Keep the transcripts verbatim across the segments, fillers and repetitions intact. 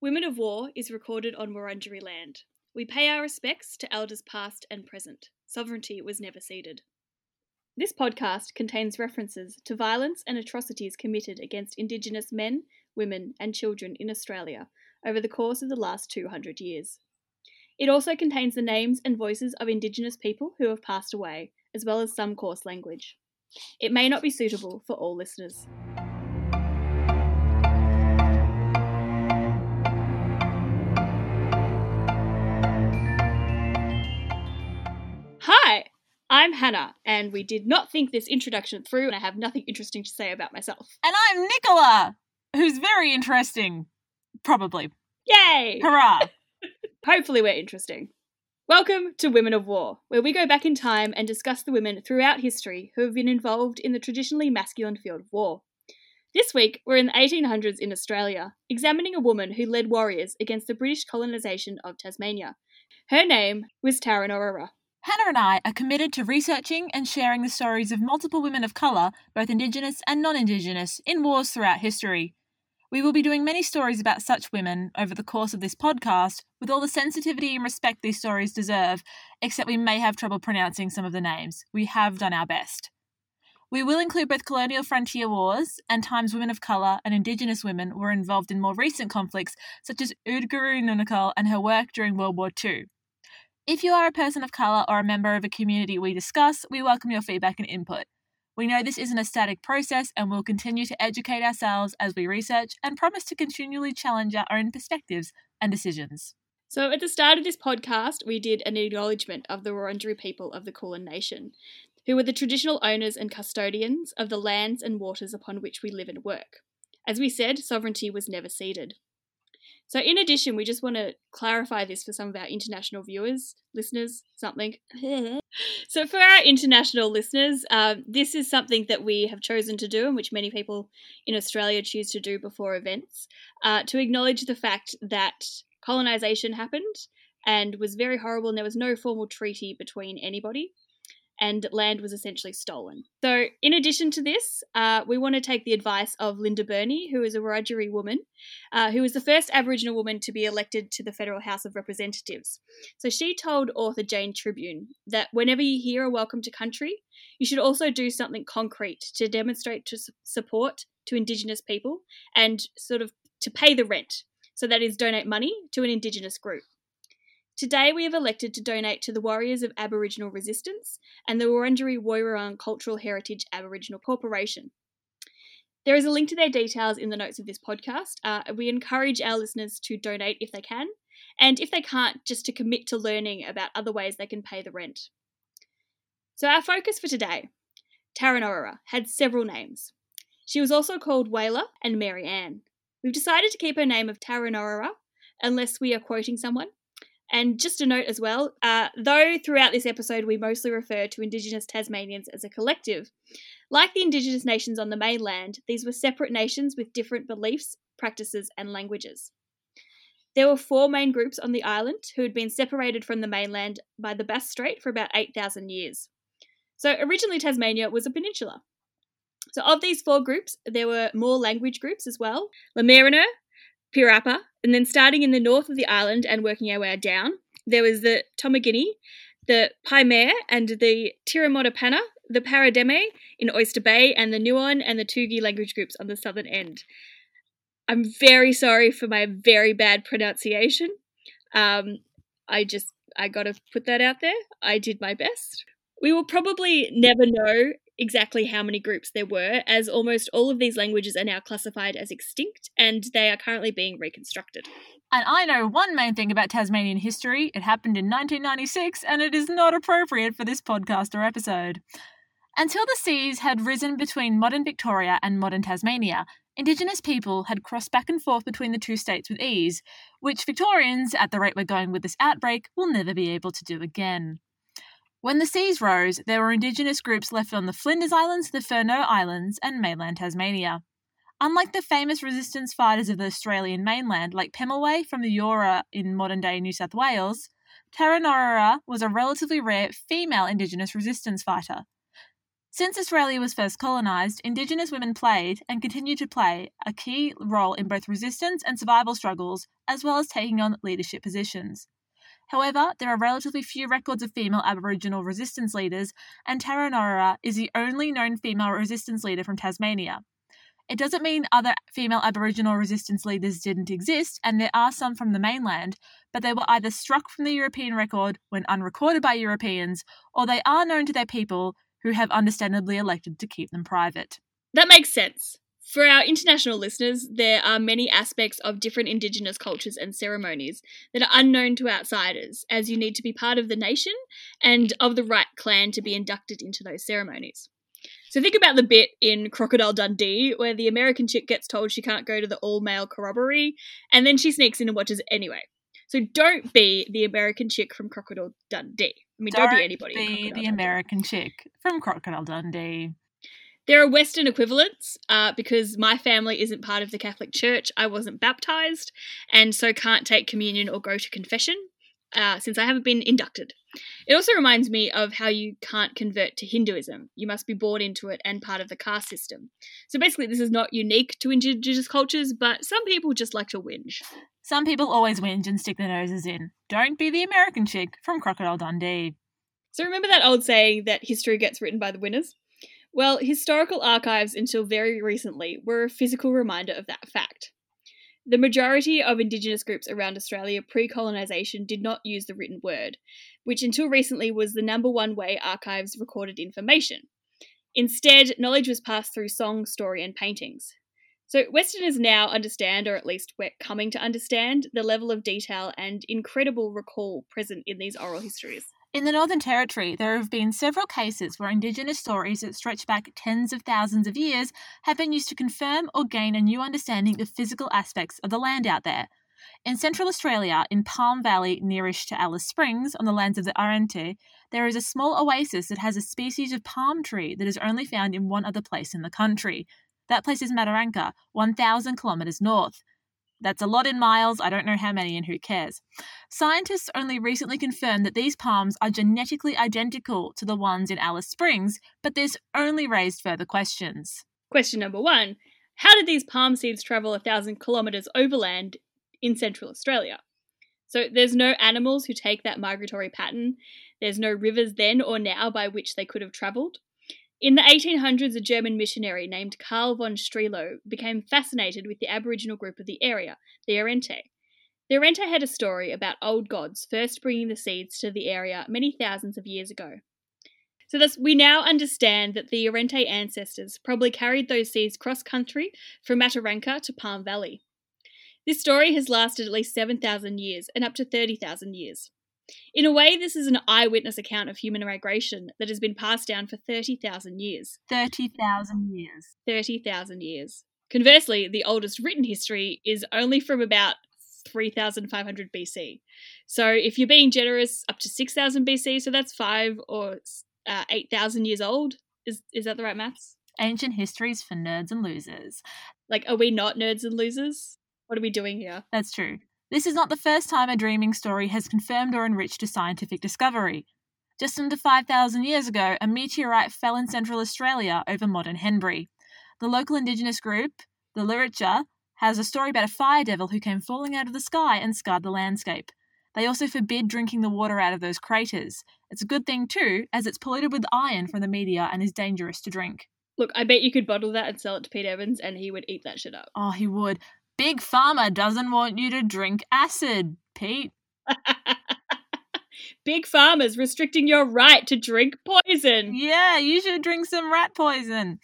Women of War is recorded on Wurundjeri land. We pay our respects to elders past and present. Sovereignty was never ceded. This podcast contains references to violence and atrocities committed against Indigenous men, women and children in Australia over the course of the last two hundred years. It also contains the names and voices of Indigenous people who have passed away, as well as some coarse language. It may not be suitable for all listeners. Hi, I'm Hannah, and we did not think this introduction through, and I have nothing interesting to say about myself. And I'm Nicola, who's very interesting, probably. Yay! Hurrah! Hopefully we're interesting. Welcome to Women of War, where we go back in time and discuss the women throughout history who have been involved in the traditionally masculine field of war. This week, we're in the eighteen hundreds in Australia, examining a woman who led warriors against the British colonisation of Tasmania. Her name was Tarenorerer. Hannah and I are committed to researching and sharing the stories of multiple women of colour, both Indigenous and non-Indigenous, in wars throughout history. We will be doing many stories about such women over the course of this podcast, with all the sensitivity and respect these stories deserve, except we may have trouble pronouncing some of the names. We have done our best. We will include both colonial frontier wars and times women of colour and Indigenous women were involved in more recent conflicts, such as Oodgeroo Noonuccal and her work during World War Two. If you are a person of colour or a member of a community we discuss, we welcome your feedback and input. We know this isn't a static process and we'll continue to educate ourselves as we research and promise to continually challenge our own perspectives and decisions. So at the start of this podcast, we did an acknowledgement of the Wurundjeri people of the Kulin Nation, who were the traditional owners and custodians of the lands and waters upon which we live and work. As we said, sovereignty was never ceded. So in addition, we just want to clarify this for some of our international viewers, listeners, something. So for our international listeners, uh, this is something that we have chosen to do and which many people in Australia choose to do before events, uh, to acknowledge the fact that colonisation happened and was very horrible and there was no formal treaty between anybody and land was essentially stolen. So in addition to this, uh, we want to take the advice of Linda Burney, who is a Wiradjuri woman, uh, who was the first Aboriginal woman to be elected to the Federal House of Representatives. So she told author Jane Tribune that whenever you hear a welcome to country, you should also do something concrete to demonstrate to su- support to Indigenous people and sort of to pay the rent. So that is donate money to an Indigenous group. Today we have elected to donate to the Warriors of Aboriginal Resistance and the Wurundjeri Woiwurrung Cultural Heritage Aboriginal Corporation. There is a link to their details in the notes of this podcast. Uh, we encourage our listeners to donate if they can, and if they can't, just to commit to learning about other ways they can pay the rent. So our focus for today, Tarenorerer had several names. She was also called Whaler and Mary Ann. We've decided to keep her name of Tarenorerer unless we are quoting someone. And just a note as well, uh, though throughout this episode we mostly refer to Indigenous Tasmanians as a collective, like the Indigenous nations on the mainland, these were separate nations with different beliefs, practices and languages. There were four main groups on the island who had been separated from the mainland by the Bass Strait for about eight thousand years. So originally Tasmania was a peninsula. So of these four groups, there were more language groups as well. Lamirriner, Pirapa, and then starting in the north of the island and working our way down, there was the Tommeginne, the Paimare, and the Tiramodapana, the Parademe in Oyster Bay, and the Nuon and the Tugi language groups on the southern end. I'm very sorry for my very bad pronunciation. Um, I just, I gotta put that out there. I did my best. We will probably never know exactly how many groups there were, as almost all of these languages are now classified as extinct and they are currently being reconstructed. And I know one main thing about Tasmanian history. It happened in nineteen ninety-six and it is not appropriate for this podcast or episode. Until the seas had risen between modern Victoria and modern Tasmania, Indigenous people had crossed back and forth between the two states with ease, which Victorians, at the rate we're going with this outbreak, will never be able to do again. When the seas rose, there were Indigenous groups left on the Flinders Islands, the Furneaux Islands and mainland Tasmania. Unlike the famous resistance fighters of the Australian mainland like Pemulwuy from the Eora in modern-day New South Wales, Tarenorerer was a relatively rare female Indigenous resistance fighter. Since Australia was first colonised, Indigenous women played, and continue to play, a key role in both resistance and survival struggles, as well as taking on leadership positions. However, there are relatively few records of female Aboriginal resistance leaders, and Tarenorerer is the only known female resistance leader from Tasmania. It doesn't mean other female Aboriginal resistance leaders didn't exist, and there are some from the mainland, but they were either struck from the European record when unrecorded by Europeans, or they are known to their people, who have understandably elected to keep them private. That makes sense. For our international listeners, there are many aspects of different Indigenous cultures and ceremonies that are unknown to outsiders, as you need to be part of the nation and of the right clan to be inducted into those ceremonies. So think about the bit in Crocodile Dundee where the American chick gets told she can't go to the all-male corroboree, and then she sneaks in and watches anyway. So don't be the American chick from Crocodile Dundee. I mean, don't, don't be anybody. Don't be the American chick from Crocodile Dundee. There are Western equivalents uh, because my family isn't part of the Catholic Church. I wasn't baptised and so can't take communion or go to confession uh, since I haven't been inducted. It also reminds me of how you can't convert to Hinduism. You must be born into it and part of the caste system. So basically this is not unique to Indigenous cultures, but some people just like to whinge. Some people always whinge and stick their noses in. Don't be the American chick from Crocodile Dundee. So remember that old saying that history gets written by the winners? Well, historical archives until very recently were a physical reminder of that fact. The majority of Indigenous groups around Australia pre-colonisation did not use the written word, which until recently was the number one way archives recorded information. Instead, knowledge was passed through song, story and paintings. So Westerners now understand, or at least we're coming to understand, the level of detail and incredible recall present in these oral histories. In the Northern Territory, there have been several cases where Indigenous stories that stretch back tens of thousands of years have been used to confirm or gain a new understanding of physical aspects of the land out there. In Central Australia, in Palm Valley, nearest to Alice Springs, on the lands of the Arrernte, there is a small oasis that has a species of palm tree that is only found in one other place in the country. That place is Mataranka, one thousand kilometres north. That's a lot in miles, I don't know how many and who cares. Scientists only recently confirmed that these palms are genetically identical to the ones in Alice Springs, but this only raised further questions. Question number one, how did these palm seeds travel a thousand kilometres overland in Central Australia? So there's no animals who take that migratory pattern. There's no rivers then or now by which they could have travelled. In the eighteen hundreds, a German missionary named Karl von Strielow became fascinated with the Aboriginal group of the area, the Arrernte. The Arrernte had a story about old gods first bringing the seeds to the area many thousands of years ago. So thus, we now understand that the Arrernte ancestors probably carried those seeds cross-country from Mataranka to Palm Valley. This story has lasted at least seven thousand years and up to thirty thousand years. In a way, this is an eyewitness account of human migration that has been passed down for thirty thousand years. thirty thousand years. thirty thousand years. Conversely, the oldest written history is only from about three thousand five hundred B C. So if you're being generous, up to six thousand B C, so that's five or uh, eight thousand years old. Is is that the right maths? Ancient histories for nerds and losers. Like, are we not nerds and losers? What are we doing here? That's true. This is not the first time a dreaming story has confirmed or enriched a scientific discovery. Just under five thousand years ago, a meteorite fell in Central Australia over modern Henbury. The local Indigenous group, the Luritja, has a story about a fire devil who came falling out of the sky and scarred the landscape. They also forbid drinking the water out of those craters. It's a good thing too, as it's polluted with iron from the meteor and is dangerous to drink. Look, I bet you could bottle that and sell it to Pete Evans and he would eat that shit up. Oh, he would. Big Pharma doesn't want you to drink acid, Pete. Big Pharma's restricting your right to drink poison. Yeah, you should drink some rat poison.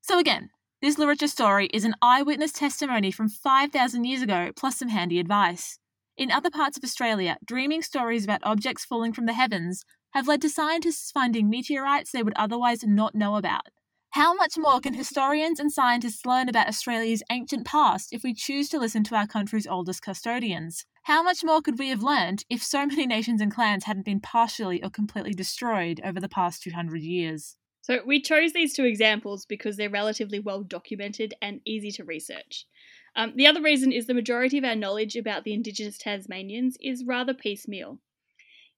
So again, this Luritja story is an eyewitness testimony from five thousand years ago, plus some handy advice. In other parts of Australia, dreaming stories about objects falling from the heavens have led to scientists finding meteorites they would otherwise not know about. How much more can historians and scientists learn about Australia's ancient past if we choose to listen to our country's oldest custodians? How much more could we have learned if so many nations and clans hadn't been partially or completely destroyed over the past two hundred years? So we chose these two examples because they're relatively well documented and easy to research. Um, the other reason is the majority of our knowledge about the Indigenous Tasmanians is rather piecemeal.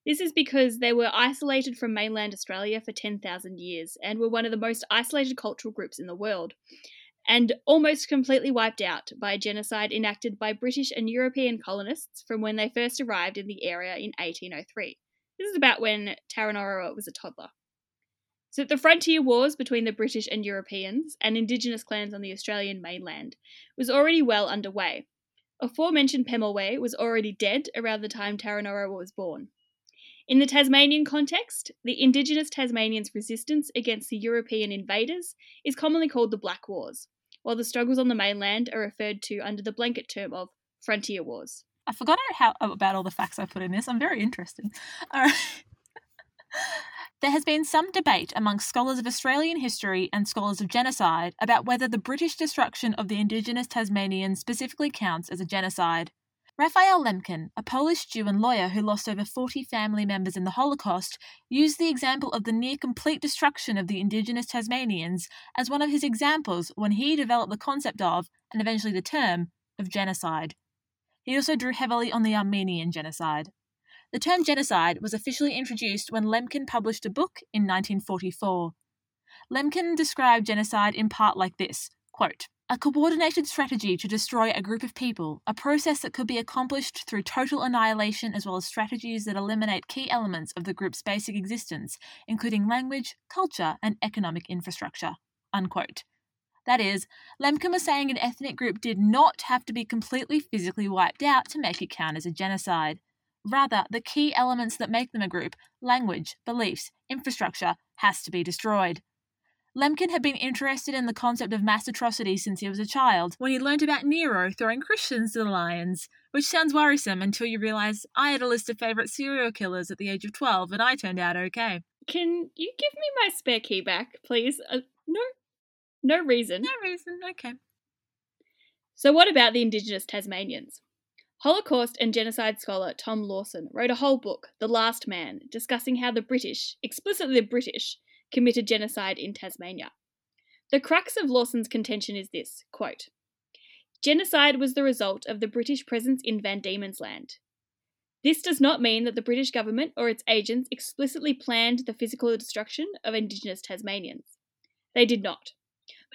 This is because they were isolated from mainland Australia for ten thousand years and were one of the most isolated cultural groups in the world, and almost completely wiped out by genocide enacted by British and European colonists from when they first arrived in the area in eighteen oh three. This is about when Tarenorerer was a toddler. So the frontier wars between the British and Europeans and Indigenous clans on the Australian mainland was already well underway. Aforementioned Pemulwuy was already dead around the time Tarenorerer was born. In the Tasmanian context, the Indigenous Tasmanians' resistance against the European invaders is commonly called the Black Wars, while the struggles on the mainland are referred to under the blanket term of Frontier Wars. I forgot how, about all the facts I put in this. I'm very interested. All right. There has been some debate amongst scholars of Australian history and scholars of genocide about whether the British destruction of the Indigenous Tasmanians specifically counts as a genocide. Raphael Lemkin, a Polish Jew and lawyer who lost over forty family members in the Holocaust, used the example of the near-complete destruction of the Indigenous Tasmanians as one of his examples when he developed the concept of, and eventually the term, of genocide. He also drew heavily on the Armenian genocide. The term genocide was officially introduced when Lemkin published a book in nineteen forty-four. Lemkin described genocide in part like this, quote, "A coordinated strategy to destroy a group of people, a process that could be accomplished through total annihilation as well as strategies that eliminate key elements of the group's basic existence, including language, culture, and economic infrastructure." Unquote. That is, Lemkin was saying an ethnic group did not have to be completely physically wiped out to make it count as a genocide. Rather, the key elements that make them a group, language, beliefs, infrastructure, has to be destroyed. Lemkin had been interested in the concept of mass atrocity since he was a child, when he learned about Nero throwing Christians to the lions, which sounds worrisome until you realise I had a list of favourite serial killers at the age of twelve and I turned out okay. Can you give me my spare key back, please? Uh, no, no reason. No reason, okay. So what about the Indigenous Tasmanians? Holocaust and genocide scholar Tom Lawson wrote a whole book, The Last Man, discussing how the British, explicitly the British, committed genocide in Tasmania. The crux of Lawson's contention is this, quote, "Genocide was the result of the British presence in Van Diemen's Land. This does not mean that the British government or its agents explicitly planned the physical destruction of Indigenous Tasmanians. They did not.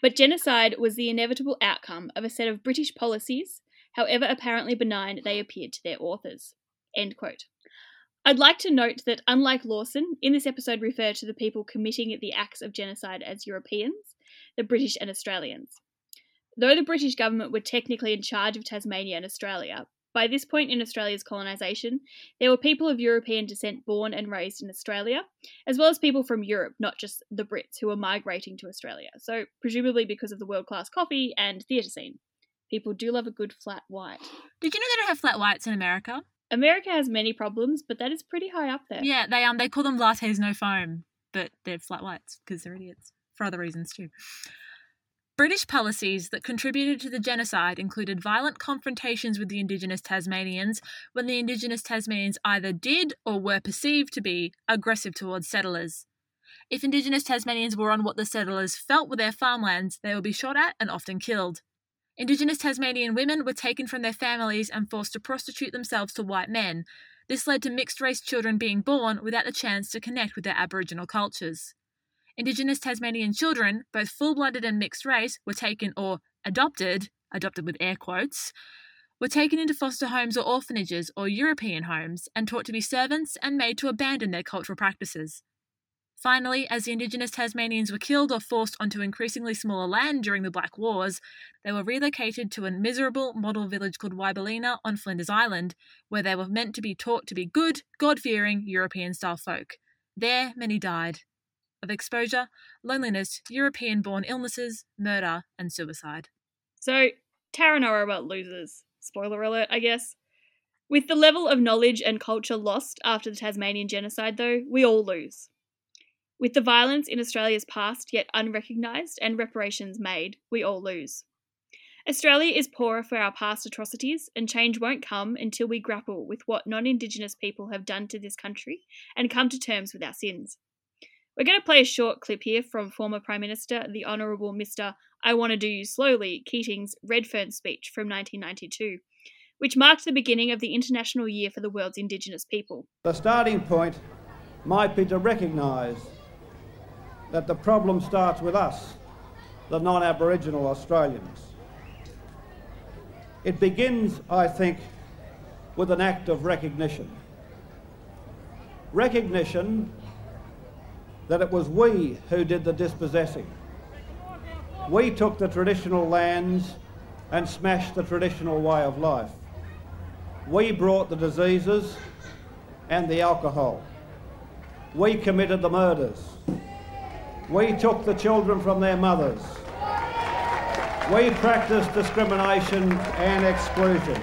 But genocide was the inevitable outcome of a set of British policies, however apparently benign they appeared to their authors." End quote. I'd like to note that, unlike Lawson, in this episode refer to the people committing the acts of genocide as Europeans, the British and Australians. Though the British government were technically in charge of Tasmania and Australia, by this point in Australia's colonisation, there were people of European descent born and raised in Australia, as well as people from Europe, not just the Brits, who were migrating to Australia. So, presumably because of the world-class coffee and theatre scene. People do love a good flat white. Did you know they don't have flat whites in America? America has many problems, but that is pretty high up there. Yeah, they um they call them lattes no foam, but they're flat whites because they're idiots, for other reasons too. British policies that contributed to the genocide included violent confrontations with the Indigenous Tasmanians when the Indigenous Tasmanians either did or were perceived to be aggressive towards settlers. If Indigenous Tasmanians were on what the settlers felt were their farmlands, they would be shot at and often killed. Indigenous Tasmanian women were taken from their families and forced to prostitute themselves to white men. This led to mixed-race children being born without the chance to connect with their Aboriginal cultures. Indigenous Tasmanian children, both full-blooded and mixed-race, were taken or adopted, adopted with air quotes, were taken into foster homes or orphanages or European homes and taught to be servants and made to abandon their cultural practices. Finally, as the Indigenous Tasmanians were killed or forced onto increasingly smaller land during the Black Wars, they were relocated to a miserable model village called Wybalenna on Flinders Island, where they were meant to be taught to be good, God-fearing, European-style folk. There, many died of exposure, loneliness, European-born illnesses, murder, and suicide. So, Tarenorerer loses. Spoiler alert, I guess. With the level of knowledge and culture lost after the Tasmanian genocide, though, we all lose. With the violence in Australia's past yet unrecognised and reparations made, we all lose. Australia is poorer for our past atrocities, and change won't come until we grapple with what non-Indigenous people have done to this country and come to terms with our sins. We're going to play a short clip here from former Prime Minister, the Honourable Mister I Wanna Do You Slowly, Keating's Redfern speech from nineteen ninety-two, which marked the beginning of the International Year for the World's Indigenous People. The starting point might be to recognise that the problem starts with us, the non-Aboriginal Australians. It begins, I think, with an act of recognition. Recognition that it was we who did the dispossessing. We took the traditional lands and smashed the traditional way of life. We brought the diseases and the alcohol. We committed the murders. We took the children from their mothers. We practiced discrimination and exclusion.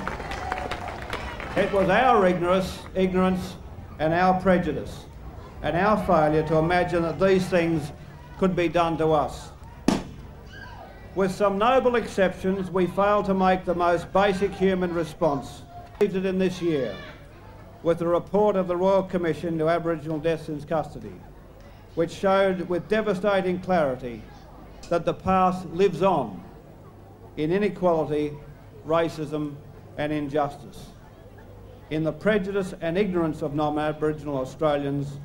It was our ignorance, ignorance and our prejudice and our failure to imagine that these things could be done to us. With some noble exceptions, we failed to make the most basic human response. We did it in this year with the report of the Royal Commission to Aboriginal Deaths in Custody, which showed with devastating clarity that the past lives on in inequality, racism and injustice, in the prejudice and ignorance of non-Aboriginal Australians,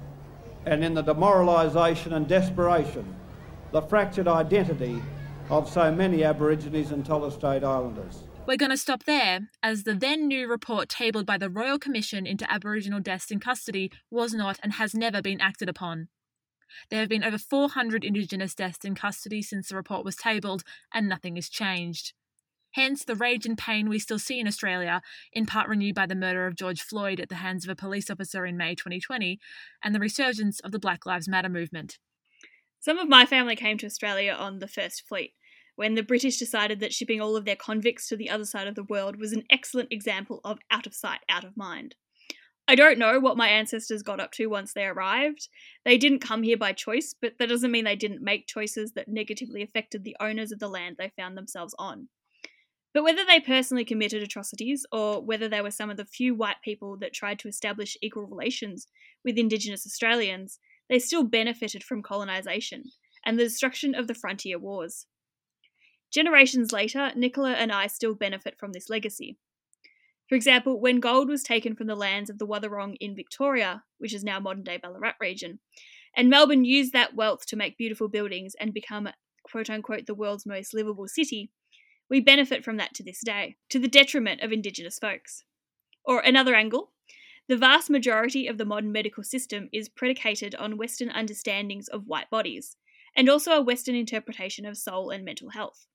and in the demoralisation and desperation, the fractured identity of so many Aborigines and Torres Strait Islanders. We're going to stop there, as the then new report tabled by the Royal Commission into Aboriginal Deaths in Custody was not and has never been acted upon. There have been over four hundred Indigenous deaths in custody since the report was tabled, and nothing has changed. Hence, the rage and pain we still see in Australia, in part renewed by the murder of George Floyd at the hands of a police officer in May twenty twenty, and the resurgence of the Black Lives Matter movement. Some of my family came to Australia on the First Fleet, when the British decided that shipping all of their convicts to the other side of the world was an excellent example of out of sight, out of mind. I don't know what my ancestors got up to once they arrived. They didn't come here by choice, but that doesn't mean they didn't make choices that negatively affected the owners of the land they found themselves on. But whether they personally committed atrocities, or whether they were some of the few white people that tried to establish equal relations with Indigenous Australians, they still benefited from colonisation and the destruction of the frontier wars. Generations later, Nicola and I still benefit from this legacy. For example, when gold was taken from the lands of the Wathaurong in Victoria, which is now modern-day Ballarat region, and Melbourne used that wealth to make beautiful buildings and become, quote-unquote, the world's most livable city, we benefit from that to this day, to the detriment of Indigenous folks. Or another angle, the vast majority of the modern medical system is predicated on Western understandings of white bodies, and also a Western interpretation of soul and mental health.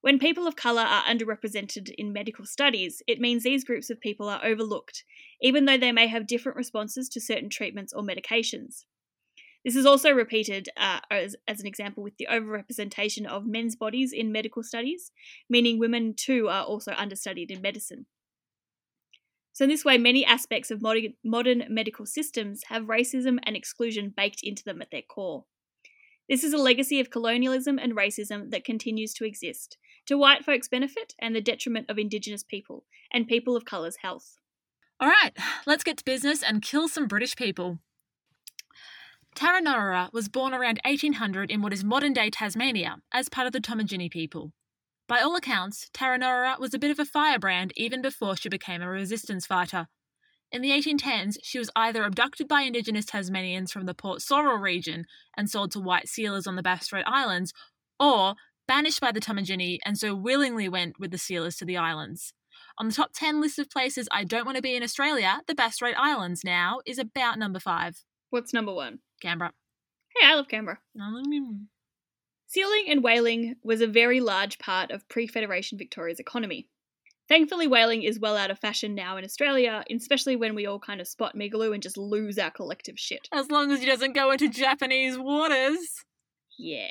When people of colour are underrepresented in medical studies, it means these groups of people are overlooked, even though they may have different responses to certain treatments or medications. This is also repeated uh, as, as an example with the overrepresentation of men's bodies in medical studies, meaning women too are also understudied in medicine. So in this way, many aspects of mod- modern medical systems have racism and exclusion baked into them at their core. This is a legacy of colonialism and racism that continues to exist, to white folks' benefit and the detriment of Indigenous people and people of colour's health. All right, let's get to business and kill some British people. Tarenorerer was born around eighteen hundred in what is modern-day Tasmania, as part of the Tommeginne people. By all accounts, Tarenorerer was a bit of a firebrand even before she became a resistance fighter. In the eighteen tens, she was either abducted by Indigenous Tasmanians from the Port Sorrel region and sold to white sealers on the Bass Strait Islands, or banished by the Tommeginne and so willingly went with the sealers to the islands. On the top ten list of places I don't want to be in Australia, the Bass Strait Islands now is about number five. What's number one? Canberra. Hey, I love Canberra. I love you. Sealing and whaling was a very large part of pre-Federation Victoria's economy. Thankfully, whaling is well out of fashion now in Australia, especially when we all kind of spot Migaloo and just lose our collective shit. As long as he doesn't go into Japanese waters. Yeah.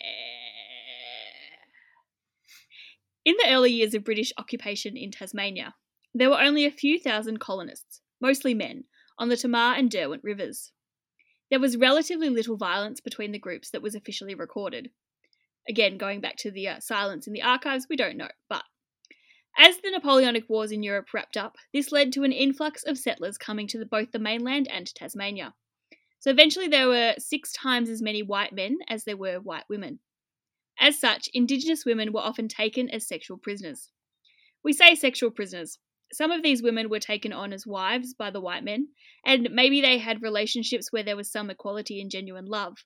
In the early years of British occupation in Tasmania, there were only a few thousand colonists, mostly men, on the Tamar and Derwent rivers. There was relatively little violence between the groups that was officially recorded. Again, going back to the uh, silence in the archives, we don't know, but as the Napoleonic Wars in Europe wrapped up, this led to an influx of settlers coming to the, both the mainland and to Tasmania. So eventually there were six times as many white men as there were white women. As such, Indigenous women were often taken as sexual prisoners. We say sexual prisoners. some of these women were taken on as wives by the white men, and maybe they had relationships where there was some equality and genuine love,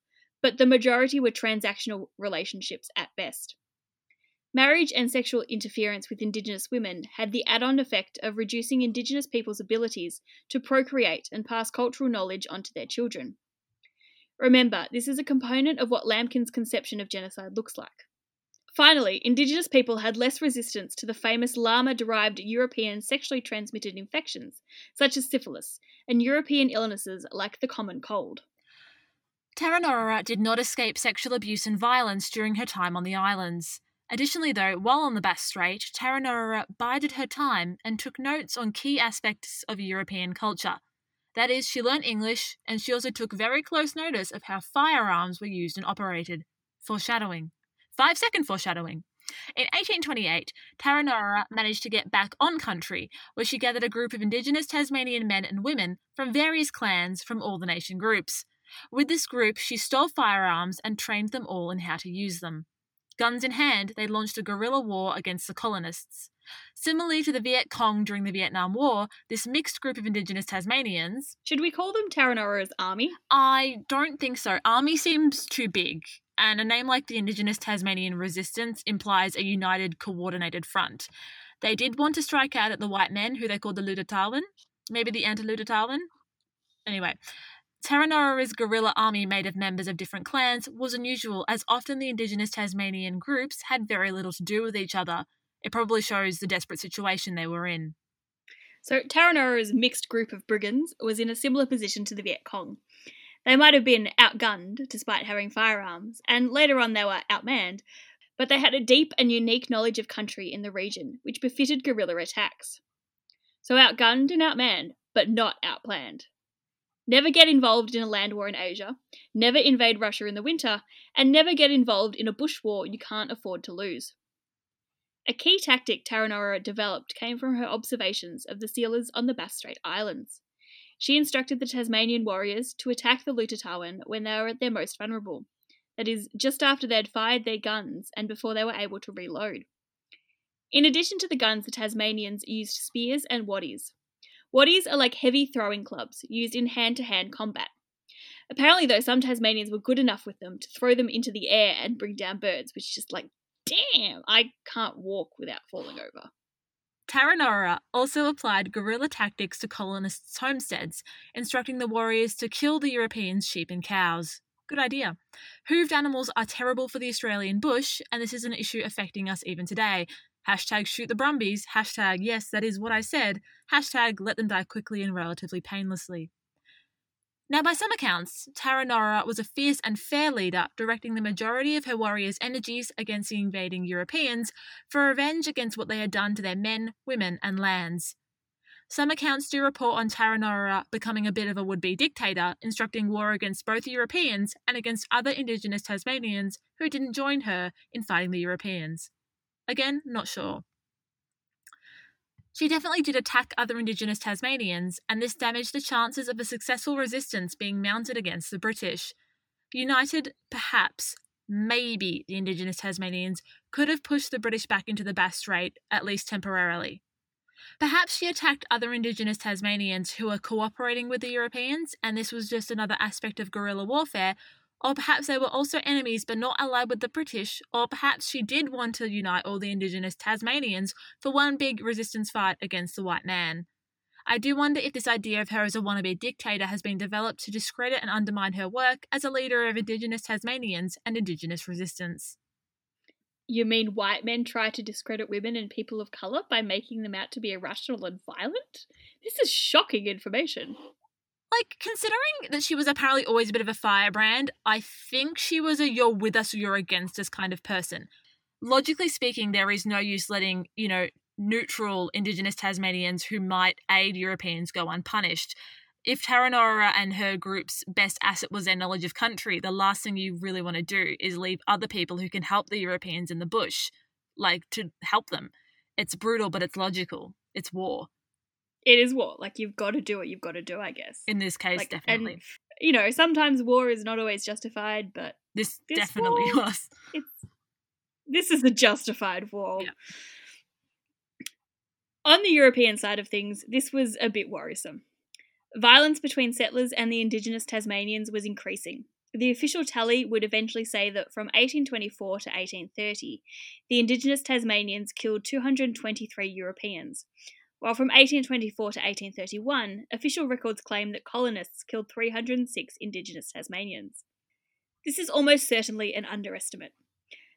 but the majority were transactional relationships at best. Marriage and sexual interference with Indigenous women had the add-on effect of reducing Indigenous people's abilities to procreate and pass cultural knowledge onto their children. Remember, this is a component of what Lambkin's conception of genocide looks like. Finally, Indigenous people had less resistance to the famous llama-derived European sexually transmitted infections, such as syphilis, and European illnesses like the common cold. Tarenorerer did not escape sexual abuse and violence during her time on the islands. Additionally, though, while on the Bass Strait, Tarenorerer bided her time and took notes on key aspects of European culture. That is, she learnt English, and she also took very close notice of how firearms were used and operated. Foreshadowing. Five-second foreshadowing. In eighteen twenty-eight, Tarenorerer managed to get back on country, where she gathered a group of Indigenous Tasmanian men and women from various clans from all the nation groups. With this group, she stole firearms and trained them all in how to use them. Guns in hand, they launched a guerrilla war against the colonists. Similarly to the Viet Cong during the Vietnam War, this mixed group of Indigenous Tasmanians... Should we call them Tarenorerer's army? I don't think so. Army seems too big, and a name like the Indigenous Tasmanian Resistance implies a united, coordinated front. They did want to strike out at the white men, who they called the Lutatawan, maybe the anti-Lutatawan. Anyway... Tarenorerer's guerrilla army made of members of different clans was unusual, as often the Indigenous Tasmanian groups had very little to do with each other. It probably shows the desperate situation they were in. So Tarenorerer's mixed group of brigands was in a similar position to the Viet Cong. They might have been outgunned, despite having firearms, and later on they were outmanned, but they had a deep and unique knowledge of country in the region, which befitted guerrilla attacks. So outgunned and outmanned, but not outplanned. Never get involved in a land war in Asia, never invade Russia in the winter, and never get involved in a bush war you can't afford to lose. A key tactic Tarenorerer developed came from her observations of the sealers on the Bass Strait Islands. She instructed the Tasmanian warriors to attack the Lutatawan when they were at their most vulnerable, that is, just after they had fired their guns and before they were able to reload. In addition to the guns, the Tasmanians used spears and waddies. Waddies are like heavy throwing clubs used in hand-to-hand combat. Apparently, though, some Tasmanians were good enough with them to throw them into the air and bring down birds, which is just like, damn, I can't walk without falling over. Tarenorerer also applied guerrilla tactics to colonists' homesteads, instructing the warriors to kill the Europeans' sheep and cows. Good idea. Hooved animals are terrible for the Australian bush, and this is an issue affecting us even today. Hashtag shoot the Brumbies, hashtag yes, that is what I said, hashtag let them die quickly and relatively painlessly. Now, by some accounts, Tarenorerer was a fierce and fair leader, directing the majority of her warriors' energies against the invading Europeans for revenge against what they had done to their men, women and lands. Some accounts do report on Tarenorerer becoming a bit of a would-be dictator, instructing war against both Europeans and against other Indigenous Tasmanians who didn't join her in fighting the Europeans. Again, not sure. She definitely did attack other Indigenous Tasmanians, and this damaged the chances of a successful resistance being mounted against the British. United, perhaps, maybe the Indigenous Tasmanians could have pushed the British back into the Bass Strait, at least temporarily. Perhaps she attacked other Indigenous Tasmanians who were cooperating with the Europeans, and this was just another aspect of guerrilla warfare. Or perhaps they were also enemies but not allied with the British, or perhaps she did want to unite all the Indigenous Tasmanians for one big resistance fight against the white man. I do wonder if this idea of her as a wannabe dictator has been developed to discredit and undermine her work as a leader of Indigenous Tasmanians and Indigenous resistance. You mean white men try to discredit women and people of colour by making them out to be irrational and violent? This is shocking information. Like, considering that she was apparently always a bit of a firebrand, I think she was a you're with us or you're against us kind of person. Logically speaking, there is no use letting, you know, neutral Indigenous Tasmanians who might aid Europeans go unpunished. If Tarenorerer and her group's best asset was their knowledge of country, the last thing you really want to do is leave other people who can help the Europeans in the bush, like, to help them. It's brutal, but it's logical. It's war. It is war. Like, you've got to do what you've got to do, I guess. In this case, like, definitely. And, you know, sometimes war is not always justified, but... This, this definitely war, was. It's, this is a justified war. Yeah. On the European side of things, this was a bit worrisome. Violence between settlers and the indigenous Tasmanians was increasing. The official tally would eventually say that from eighteen twenty-four to eighteen thirty, the indigenous Tasmanians killed two hundred twenty-three Europeans, while from eighteen twenty-four to eighteen thirty-one, official records claim that colonists killed three hundred six indigenous Tasmanians. This is almost certainly an underestimate.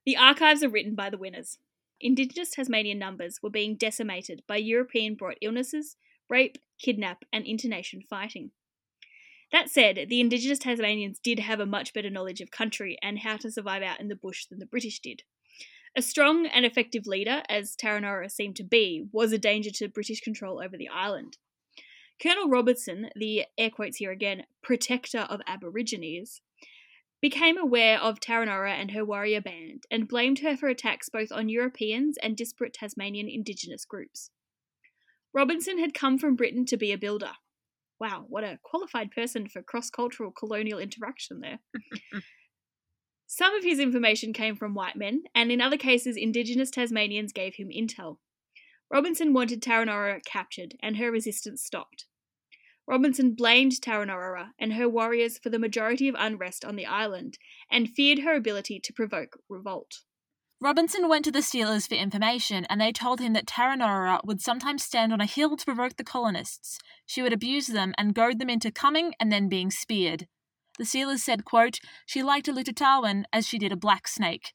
The archives are written by the winners. Indigenous Tasmanian numbers were being decimated by European-brought illnesses, rape, kidnap, and inter-nation fighting. That said, the Indigenous Tasmanians did have a much better knowledge of country and how to survive out in the bush than the British did. A strong and effective leader, as Tarenorerer seemed to be, was a danger to British control over the island. Colonel Robertson, the air quotes here again, protector of Aborigines, became aware of Tarenorerer and her warrior band and blamed her for attacks both on Europeans and disparate Tasmanian Indigenous groups. Robinson had come from Britain to be a builder. Wow, what a qualified person for cross-cultural colonial interaction there. Some of his information came from white men, and in other cases, Indigenous Tasmanians gave him intel. Robinson wanted Tarenorerer captured, and her resistance stopped. Robinson blamed Tarenorerer and her warriors for the majority of unrest on the island, and feared her ability to provoke revolt. Robinson went to the Steelers for information, and they told him that Tarenorerer would sometimes stand on a hill to provoke the colonists. She would abuse them and goad them into coming and then being speared. The Steelers said, quote, "She liked a Lutatawan as she did a black snake."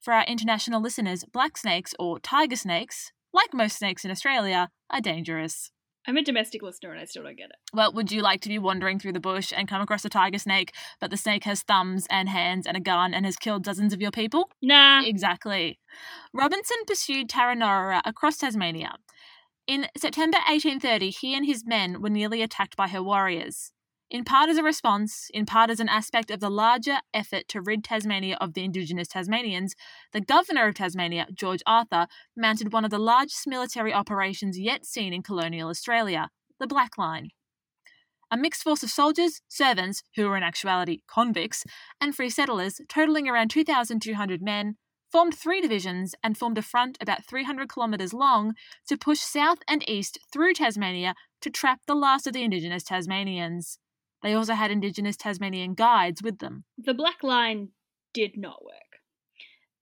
For our international listeners, black snakes, or tiger snakes, like most snakes in Australia, are dangerous. I'm a domestic listener and I still don't get it. Well, would you like to be wandering through the bush and come across a tiger snake, but the snake has thumbs and hands and a gun and has killed dozens of your people? Nah. Exactly. Robinson pursued Tarenorerer across Tasmania. In September eighteen thirty, he and his men were nearly attacked by her warriors, in part as a response, in part as an aspect of the larger effort to rid Tasmania of the indigenous Tasmanians. The governor of Tasmania, George Arthur, mounted one of the largest military operations yet seen in colonial Australia, the Black Line. A mixed force of soldiers, servants, who were in actuality convicts, and free settlers, totaling around two thousand two hundred men, formed three divisions and formed a front about three hundred kilometres long to push south and east through Tasmania to trap the last of the indigenous Tasmanians. They also had Indigenous Tasmanian guides with them. The Black Line did not work.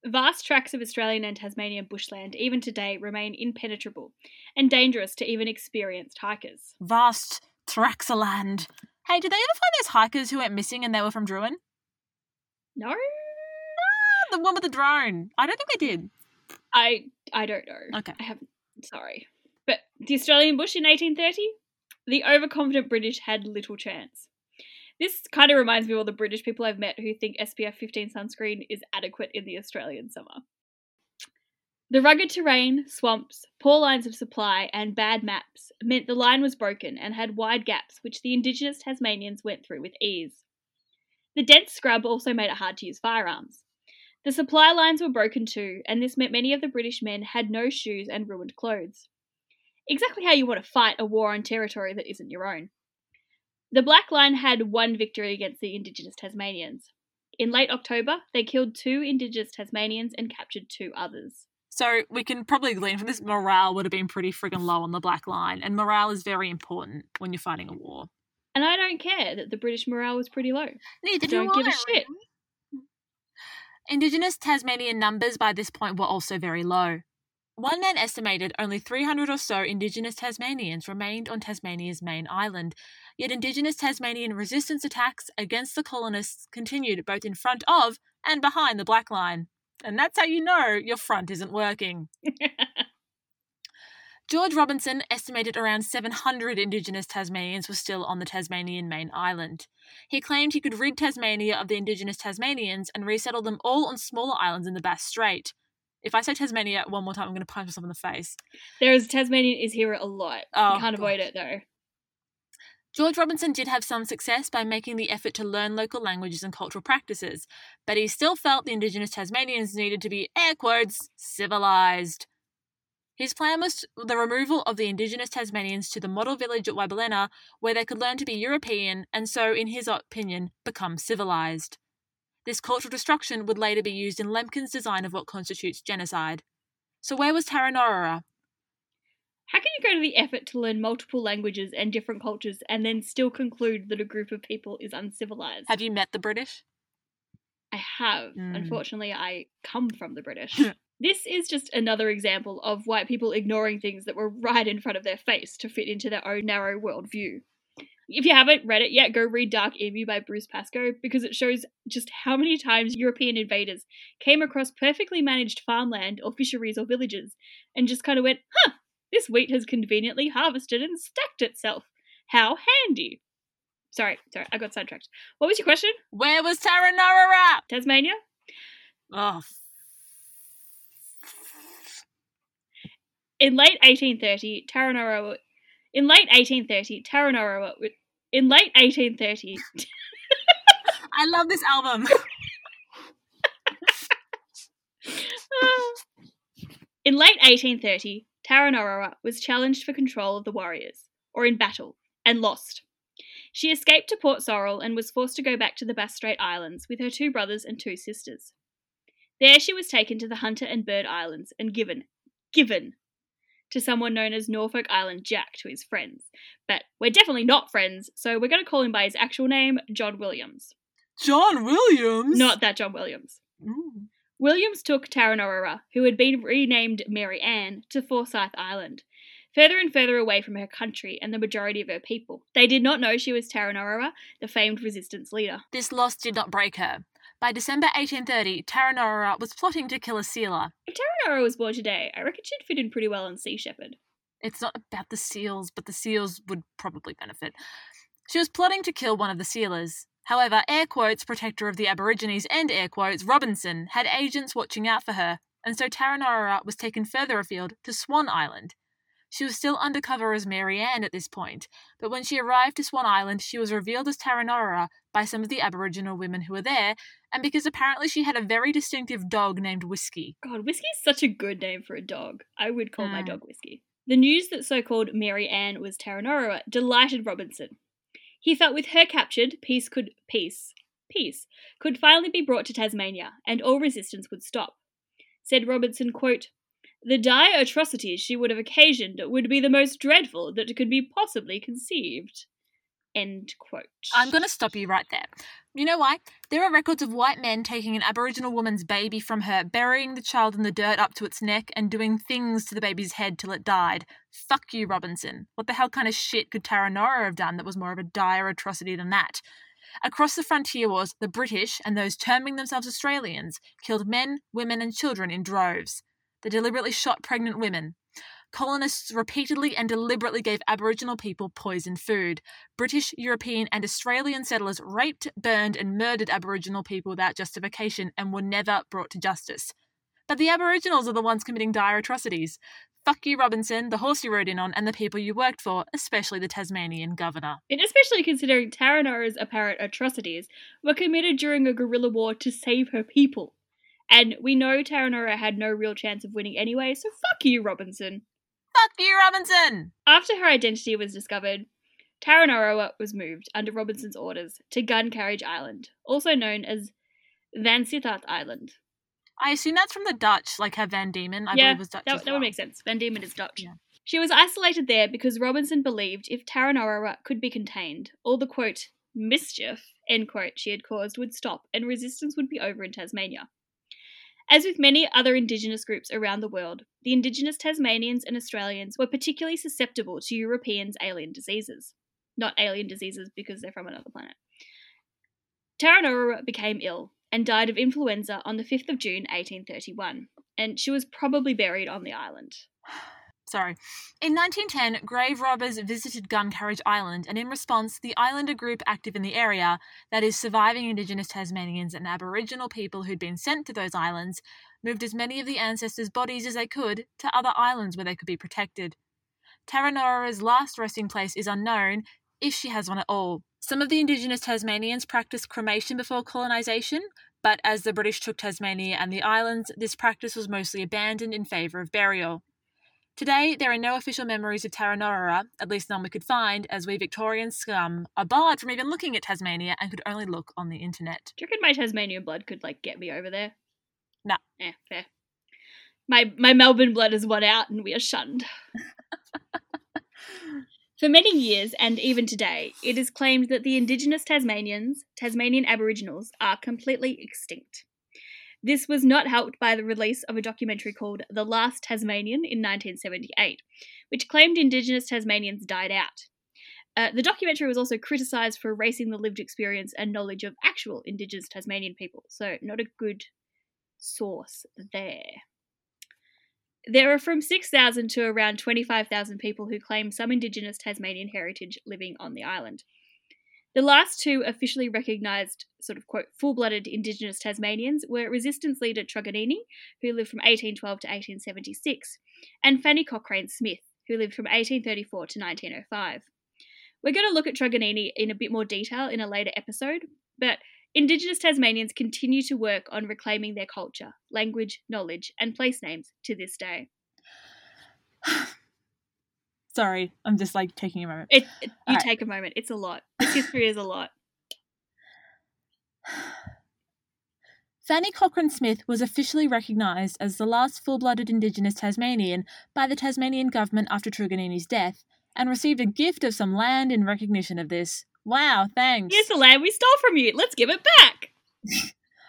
Vast tracts of Australian and Tasmanian bushland, even today, remain impenetrable and dangerous to even experienced hikers. Vast tracts of land. Hey, did they ever find those hikers who went missing and they were from Druin? No. Ah, the one with the drone. I don't think they did. I I don't know. Okay. I haven't. Sorry. But the Australian bush in eighteen thirty? The overconfident British had little chance. This kind of reminds me of all the British people I've met who think S P F fifteen sunscreen is adequate in the Australian summer. The rugged terrain, swamps, poor lines of supply, and bad maps meant the line was broken and had wide gaps which the indigenous Tasmanians went through with ease. The dense scrub also made it hard to use firearms. The supply lines were broken too, and this meant many of the British men had no shoes and ruined clothes. Exactly how you want to fight a war on territory that isn't your own. The Black Line had one victory against the Indigenous Tasmanians. In late October, they killed two Indigenous Tasmanians and captured two others. So we can probably glean from this, morale would have been pretty friggin' low on the Black Line, and morale is very important when you're fighting a war. And I don't care that the British morale was pretty low. Neither do I. Don't give a shit. Indigenous Tasmanian numbers by this point were also very low. One man estimated only three hundred or so Indigenous Tasmanians remained on Tasmania's main island, yet Indigenous Tasmanian resistance attacks against the colonists continued both in front of and behind the Black Line. And that's how you know your front isn't working. George Robinson estimated around seven hundred Indigenous Tasmanians were still on the Tasmanian main island. He claimed he could rid Tasmania of the Indigenous Tasmanians and resettle them all on smaller islands in the Bass Strait. If I say Tasmania one more time, I'm going to punch myself in the face. There is Tasmanian is here a lot. Oh, you can't God. avoid it, though. George Robinson did have some success by making the effort to learn local languages and cultural practices, but he still felt the Indigenous Tasmanians needed to be, air quotes, civilised. His plan was the removal of the Indigenous Tasmanians to the model village at Wybalenna, where they could learn to be European and so, in his opinion, become civilised. This cultural destruction would later be used in Lemkin's design of what constitutes genocide. So where was Tarenorerer? How can you go to the effort to learn multiple languages and different cultures and then still conclude that a group of people is uncivilized? Have you met the British? I have. Mm. Unfortunately, I come from the British. This is just another example of white people ignoring things that were right in front of their face to fit into their own narrow worldview. If you haven't read it yet, go read Dark Emu by Bruce Pascoe, because it shows just how many times European invaders came across perfectly managed farmland or fisheries or villages and just kind of went, huh, this wheat has conveniently harvested and stacked itself. How handy. Sorry, sorry, I got sidetracked. What was your question? Where was Tarenorerer? Tasmania. Oh. In late eighteen thirty, Tarenorerer... In late eighteen thirty, Tarenorerer... In late eighteen thirty... I love this album. In late eighteen thirty, Tarenorerer was challenged for control of the warriors, or in battle, and lost. She escaped to Port Sorrel and was forced to go back to the Bass Strait Islands with her two brothers and two sisters. There she was taken to the Hunter and Bird Islands and given, given, to someone known as Norfolk Island Jack to his friends. But we're definitely not friends, so we're going to call him by his actual name, John Williams. John Williams? Not that John Williams. Ooh. Williams took Tarenorerer, who had been renamed Mary Ann, to Forsyth Island, further and further away from her country and the majority of her people. They did not know she was Tarenorerer, the famed resistance leader. This loss did not break her. By December eighteen thirty, Tarenorerer was plotting to kill a sealer. If Tarenorerer was born today, I reckon she'd fit in pretty well on Sea Shepherd. It's not about the seals, but the seals would probably benefit. She was plotting to kill one of the sealers. However, air quotes, protector of the Aborigines and air quotes, Robinson, had agents watching out for her, and so Tarenorerer was taken further afield to Swan Island. She was still undercover as Mary Ann at this point, but when she arrived to Swan Island, she was revealed as Tarenorerer by some of the Aboriginal women who were there, and because apparently she had a very distinctive dog named Whiskey. God, Whiskey is such a good name for a dog. I would call mm. my dog Whiskey. The news that so-called Mary Ann was Tarenorerer delighted Robinson. He felt with her captured, peace could peace, peace could finally be brought to Tasmania, and all resistance would stop. Said Robinson, quote, "The dire atrocities she would have occasioned would be the most dreadful that could be possibly conceived." End quote. I'm going to stop you right there. You know why? There are records of white men taking an Aboriginal woman's baby from her, burying the child in the dirt up to its neck, and doing things to the baby's head till it died. Fuck you, Robinson. What the hell kind of shit could Tarenorerer have done that was more of a dire atrocity than that? Across the frontier wars, the British, and those terming themselves Australians, killed men, women and children in droves. They deliberately shot pregnant women. Colonists repeatedly and deliberately gave Aboriginal people poisoned food. British, European and Australian settlers raped, burned and murdered Aboriginal people without justification and were never brought to justice. But the Aboriginals are the ones committing dire atrocities. Fuck you, Robinson, the horse you rode in on and the people you worked for, especially the Tasmanian governor. And especially considering Tarenorerer's apparent atrocities were committed during a guerrilla war to save her people. And we know Tarenorerer had no real chance of winning anyway, so fuck you, Robinson. Fuck you, Robinson! After her identity was discovered, Tarenorerer was moved, under Robinson's orders, to Gun Carriage Island, also known as Van Sitart Island. I assume that's from the Dutch, like her Van Diemen, I yeah, believe was Dutch that, as well. That would make sense. Van Diemen is Dutch. Yeah. She was isolated there because Robinson believed if Tarenorerer could be contained, all the, quote, mischief, end quote, she had caused would stop and resistance would be over in Tasmania. As with many other Indigenous groups around the world, the Indigenous Tasmanians and Australians were particularly susceptible to Europeans' alien diseases. Not alien diseases because they're from another planet. Tarenorerer became ill and died of influenza on the fifth of June eighteen thirty-one, and she was probably buried on the island. Sorry. In nineteen ten, grave robbers visited Gun Carriage Island, and in response, the islander group active in the area, that is, surviving Indigenous Tasmanians and Aboriginal people who'd been sent to those islands, moved as many of the ancestors' bodies as they could to other islands where they could be protected. Tarenorerer's last resting place is unknown, if she has one at all. Some of the Indigenous Tasmanians practiced cremation before colonisation, but as the British took Tasmania and the islands, this practice was mostly abandoned in favour of burial. Today, there are no official memories of Tarenorerer, at least none we could find, as we Victorian scum are barred from even looking at Tasmania and could only look on the internet. Do you reckon my Tasmanian blood could, like, get me over there? Nah. Yeah, fair. My my Melbourne blood is won out and we are shunned. For many years, and even today, it is claimed that the Indigenous Tasmanians, Tasmanian Aboriginals, are completely extinct. This was not helped by the release of a documentary called The Last Tasmanian in nineteen seventy-eight, which claimed Indigenous Tasmanians died out. Uh, the documentary was also criticised for erasing the lived experience and knowledge of actual Indigenous Tasmanian people, so not a good source there. There are from six thousand to around twenty-five thousand people who claim some Indigenous Tasmanian heritage living on the island. The last two officially recognised, sort of quote, full-blooded Indigenous Tasmanians were resistance leader Truganini, who lived from eighteen twelve to eighteen seventy-six, and Fanny Cochrane Smith, who lived from eighteen thirty-four to nineteen oh five. We're going to look at Truganini in a bit more detail in a later episode, but Indigenous Tasmanians continue to work on reclaiming their culture, language, knowledge, and place names to this day. Sorry, I'm just like taking a moment. It, it, you right. Take a moment. It's a lot. This history is a lot. Fanny Cochrane Smith was officially recognised as the last full-blooded Indigenous Tasmanian by the Tasmanian government after Truganini's death, and received a gift of some land in recognition of this. Wow, thanks. Here's the land we stole from you. Let's give it back.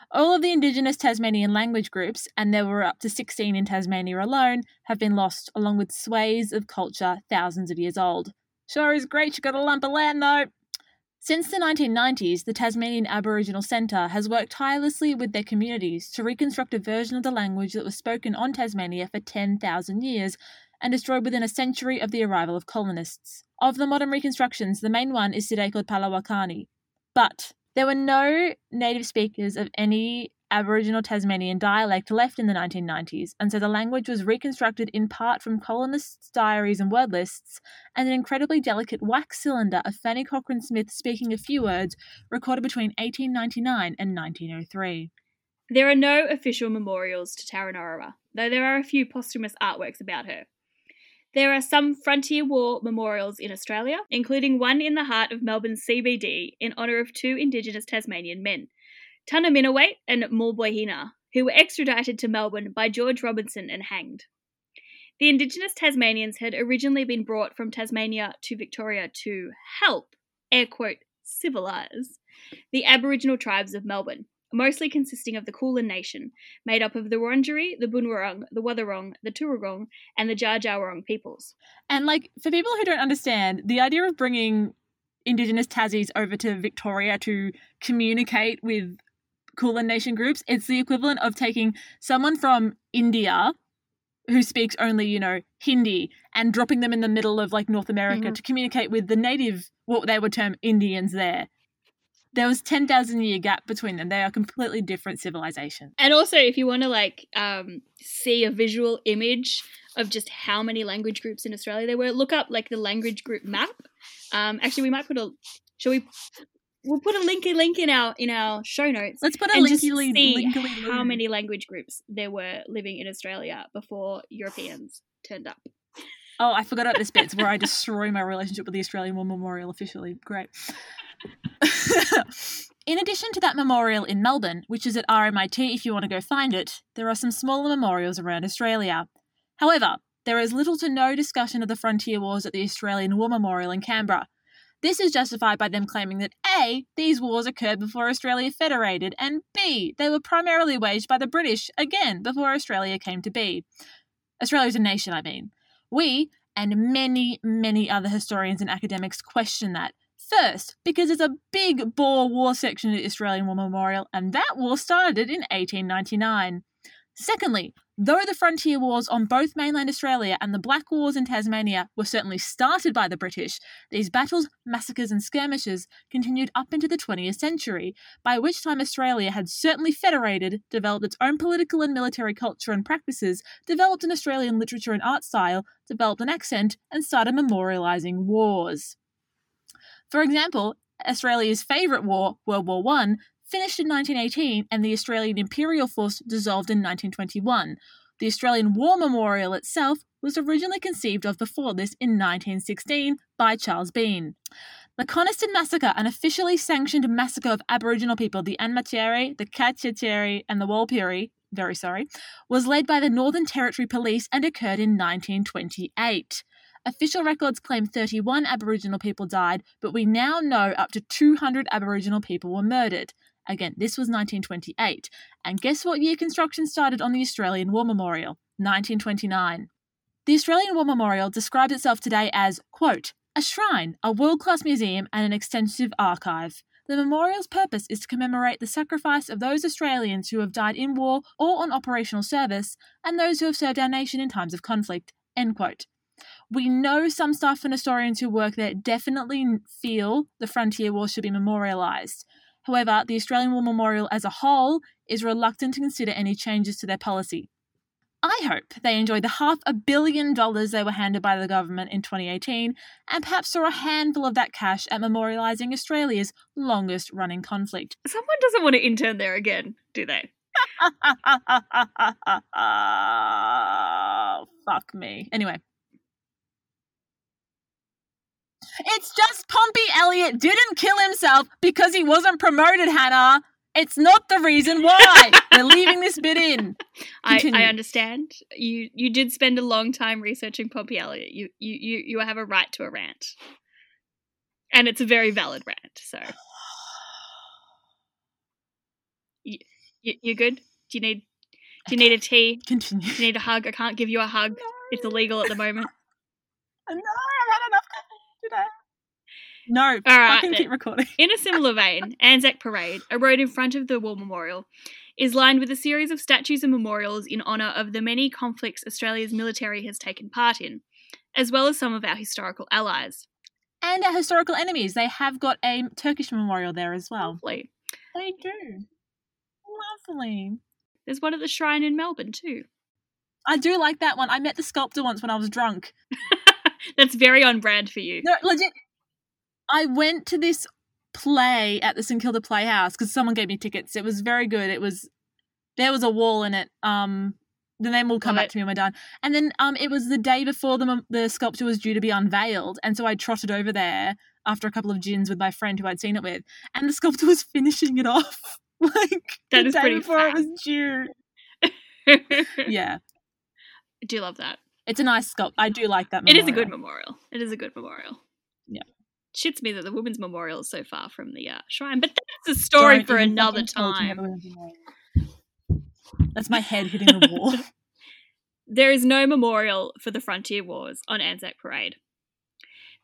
All of the Indigenous Tasmanian language groups, and there were up to sixteen in Tasmania alone, have been lost, along with swathes of culture thousands of years old. Sure is great you got a lump of land, though. Since the nineteen nineties, the Tasmanian Aboriginal Centre has worked tirelessly with their communities to reconstruct a version of the language that was spoken on Tasmania for ten thousand years, and destroyed within a century of the arrival of colonists. Of the modern reconstructions, the main one is today called Palawakani. But there were no native speakers of any Aboriginal Tasmanian dialect left in the nineteen nineties, and so the language was reconstructed in part from colonists' diaries and word lists, and an incredibly delicate wax cylinder of Fanny Cochrane Smith speaking a few words recorded between eighteen ninety-nine and nineteen oh three. There are no official memorials to Tarenorerer, though there are a few posthumous artworks about her. There are some Frontier War memorials in Australia, including one in the heart of Melbourne C B D in honour of two Indigenous Tasmanian men, Tunaminawait and Mulboihina, who were extradited to Melbourne by George Robinson and hanged. The Indigenous Tasmanians had originally been brought from Tasmania to Victoria to help, air quote, civilise, the Aboriginal tribes of Melbourne, mostly consisting of the Kulin Nation, made up of the Wurundjeri, the Boonwurrung, the Wathaurong, the Turugong, and the Jarjawarong peoples. And, like, for people who don't understand, the idea of bringing Indigenous Tassies over to Victoria to communicate with Kulin Nation groups, it's the equivalent of taking someone from India who speaks only, you know, Hindi, and dropping them in the middle of, like, North America mm-hmm. to communicate with the native, what they would term Indians there. There was ten thousand year gap between them. They are completely different civilizations. And also, if you want to, like, um, see a visual image of just how many language groups in Australia there were, look up, like, the language group map. Um, actually, we might put a... Shall we... We'll put a linky link in our in our show notes. Let's put a and linky just link. See linky how link. Many language groups there were living in Australia before Europeans turned up. Oh, I forgot about this bit. It's where I destroy my relationship with the Australian War Memorial officially. Great. In addition to that memorial in Melbourne, which is at R M I T if you want to go find it, there are some smaller memorials around Australia. However, there is little to no discussion of the frontier wars at the Australian War Memorial in Canberra. This is justified by them claiming that A, these wars occurred before Australia federated, and B, they were primarily waged by the British, again, before Australia came to be. Australia as a nation, I mean. We, and many, many other historians and academics, question that. First, because there's a big Boer War section at the Australian War Memorial, and that war started in eighteen ninety-nine. Secondly, though the frontier wars on both mainland Australia and the Black Wars in Tasmania were certainly started by the British, these battles, massacres and skirmishes continued up into the twentieth century, by which time Australia had certainly federated, developed its own political and military culture and practices, developed an Australian literature and art style, developed an accent, and started memorialising wars. For example, Australia's favourite war, World War One, finished in nineteen eighteen and the Australian Imperial Force dissolved in nineteen twenty-one. The Australian War Memorial itself was originally conceived of before this in nineteen sixteen by Charles Bean. The Coniston Massacre, an officially sanctioned massacre of Aboriginal people, the Anmatiere, the Kachiteri and the Walpiri, very sorry, was led by the Northern Territory Police and occurred in nineteen twenty-eight. Official records claim thirty-one Aboriginal people died, but we now know up to two hundred Aboriginal people were murdered. Again, this was nineteen twenty-eight. And guess what year construction started on the Australian War Memorial? nineteen twenty-nine. The Australian War Memorial describes itself today as, quote, a shrine, a world-class museum and an extensive archive. The memorial's purpose is to commemorate the sacrifice of those Australians who have died in war or on operational service and those who have served our nation in times of conflict, end quote. We know some staff and historians who work there definitely feel the frontier war should be memorialised. However, the Australian War Memorial as a whole is reluctant to consider any changes to their policy. I hope they enjoyed the half a billion dollars they were handed by the government in twenty eighteen and perhaps saw a handful of that cash at memorialising Australia's longest running conflict. Someone doesn't want to intern there again, do they? Fuck me. Anyway. It's just Pompey Elliott didn't kill himself because he wasn't promoted, Hannah. It's not the reason why. We're leaving this bit in. I, I understand. You you did spend a long time researching Pompey Elliott. You you you you have a right to a rant. And it's a very valid rant, so. You, you, you good? Do you need do you okay. need a tea? Continue. Do you need a hug? I can't give you a hug. No. It's illegal at the moment. No, I've had enough coffee. No, all right, I can then. Keep recording. In a similar vein, Anzac Parade, a road in front of the War Memorial, is lined with a series of statues and memorials in honour of the many conflicts Australia's military has taken part in, as well as some of our historical allies. And our historical enemies. They have got a Turkish memorial there as well. Lovely. They do. Lovely. There's one at the Shrine in Melbourne too. I do like that one. I met the sculptor once when I was drunk. That's very on brand for you. No, legit. I went to this play at the St Kilda Playhouse because someone gave me tickets. It was very good. It was there was a wall in it. Um, the name will come Love back it. to me when we're done. And then um, it was the day before the the sculpture was due to be unveiled, and so I trotted over there after a couple of gins with my friend who I'd seen it with, and the sculptor was finishing it off like that the is day pretty before fast. It was due. Yeah, I do love that. It's a nice sculpt. I do like that memorial. It is a good memorial. It is a good memorial. Yeah. Shits me that the women's memorial is so far from the uh, shrine, but that's a story Don't for another time. That's my head hitting the wall. There is no memorial for the Frontier Wars on Anzac Parade.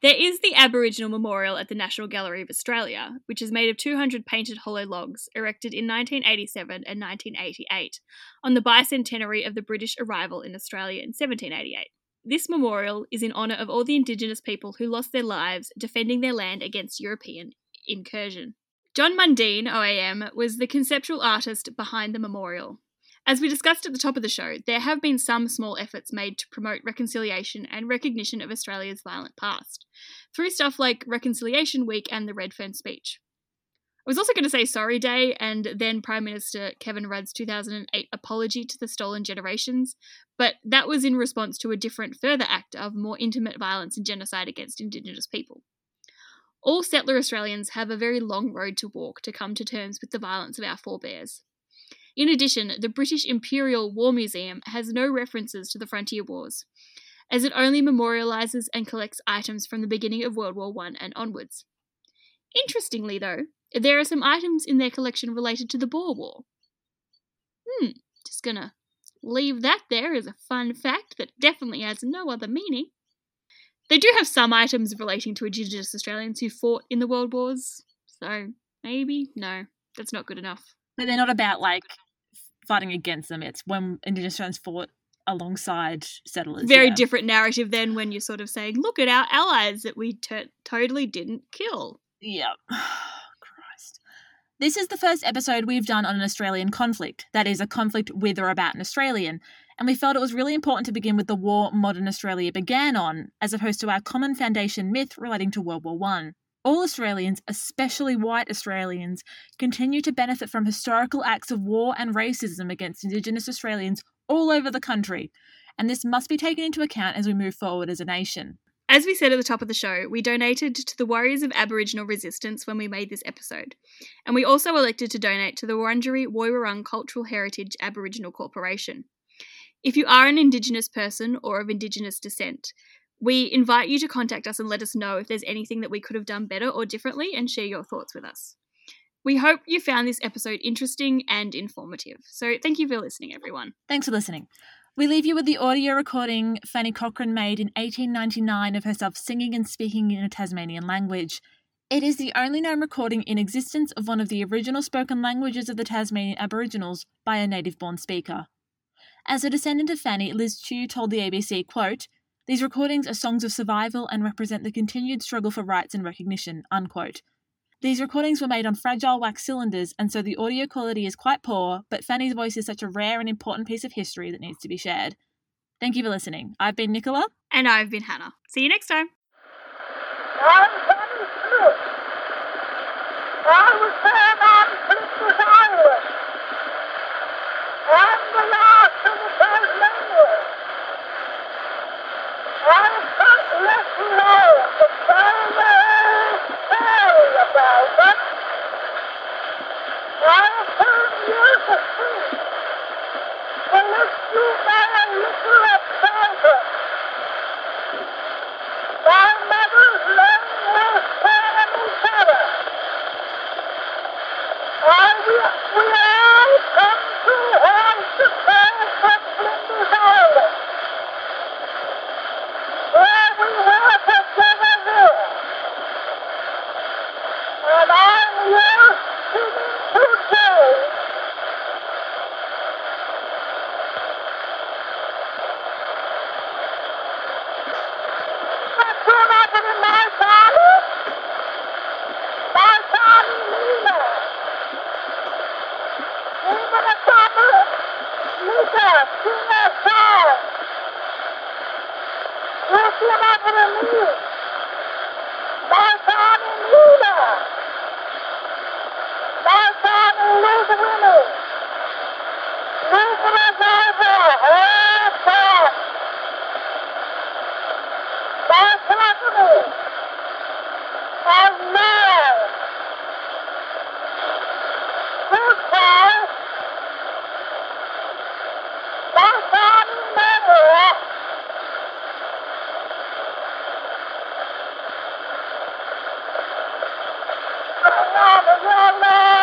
There is the Aboriginal Memorial at the National Gallery of Australia, which is made of two hundred painted hollow logs erected in nineteen eighty-seven and nineteen eighty-eight on the bicentenary of the British arrival in Australia in seventeen eighty-eight. This memorial is in honour of all the Indigenous people who lost their lives defending their land against European incursion. John Mundine, O A M, was the conceptual artist behind the memorial. As we discussed at the top of the show, there have been some small efforts made to promote reconciliation and recognition of Australia's violent past, through stuff like Reconciliation Week and the Red Fern speech. I was also going to say Sorry Day and then Prime Minister Kevin Rudd's two thousand eight apology to the Stolen Generations, but that was in response to a different further act of more intimate violence and genocide against Indigenous people. All settler Australians have a very long road to walk to come to terms with the violence of our forebears. In addition, the British Imperial War Museum has no references to the Frontier Wars, as it only memorialises and collects items from the beginning of World War One and onwards. Interestingly, though, there are some items in their collection related to the Boer War. Hmm, just gonna leave that there as a fun fact that definitely has no other meaning. They do have some items relating to Indigenous Australians who fought in the World Wars, so maybe, no, that's not good enough. But they're not about, like, fighting against them. It's when Indigenous Australians fought alongside settlers. Very yeah. different narrative than when you're sort of saying, look at our allies that we t- totally didn't kill. Yeah. Christ. This is the first episode we've done on an Australian conflict, that is, a conflict with or about an Australian, and we felt it was really important to begin with the war modern Australia began on, as opposed to our common foundation myth relating to World War One. All Australians, especially white Australians, continue to benefit from historical acts of war and racism against Indigenous Australians all over the country, and this must be taken into account as we move forward as a nation. As we said at the top of the show, we donated to the Warriors of Aboriginal Resistance when we made this episode, and we also elected to donate to the Wurundjeri Woiwurrung Cultural Heritage Aboriginal Corporation. If you are an Indigenous person or of Indigenous descent, we invite you to contact us and let us know if there's anything that we could have done better or differently, and share your thoughts with us. We hope you found this episode interesting and informative. So thank you for listening, everyone. Thanks for listening. We leave you with the audio recording Fanny Cochrane made in eighteen ninety-nine of herself singing and speaking in a Tasmanian language. It is the only known recording in existence of one of the original spoken languages of the Tasmanian Aboriginals by a native-born speaker. As a descendant of Fanny, Liz Chew told the A B C, quote, "These recordings are songs of survival and represent the continued struggle for rights and recognition," unquote. These recordings were made on fragile wax cylinders, and so the audio quality is quite poor, but Fanny's voice is such a rare and important piece of history that needs to be shared. Thank you for listening. I've been Nicola. And I've been Hannah. See you next time. I'm Fanny Smith. I was born on Christmas Island. I'm the last of the Tasmanians. I'm not left alone for Paimare. About it. I've heard years of truth, but let's do that a little at present. My mother's name was Taramodapana. We all come to her to pay from Linda's Island, where we were together there. And I'm here sitting today. That's what happened to my father. My father, Nima. Nima the father, Luka, Nima Sal. That's what happened to me. My father, Nima. My father was a woman. Luther was over her back. My property was mine. This time, my father never left. I love a young man.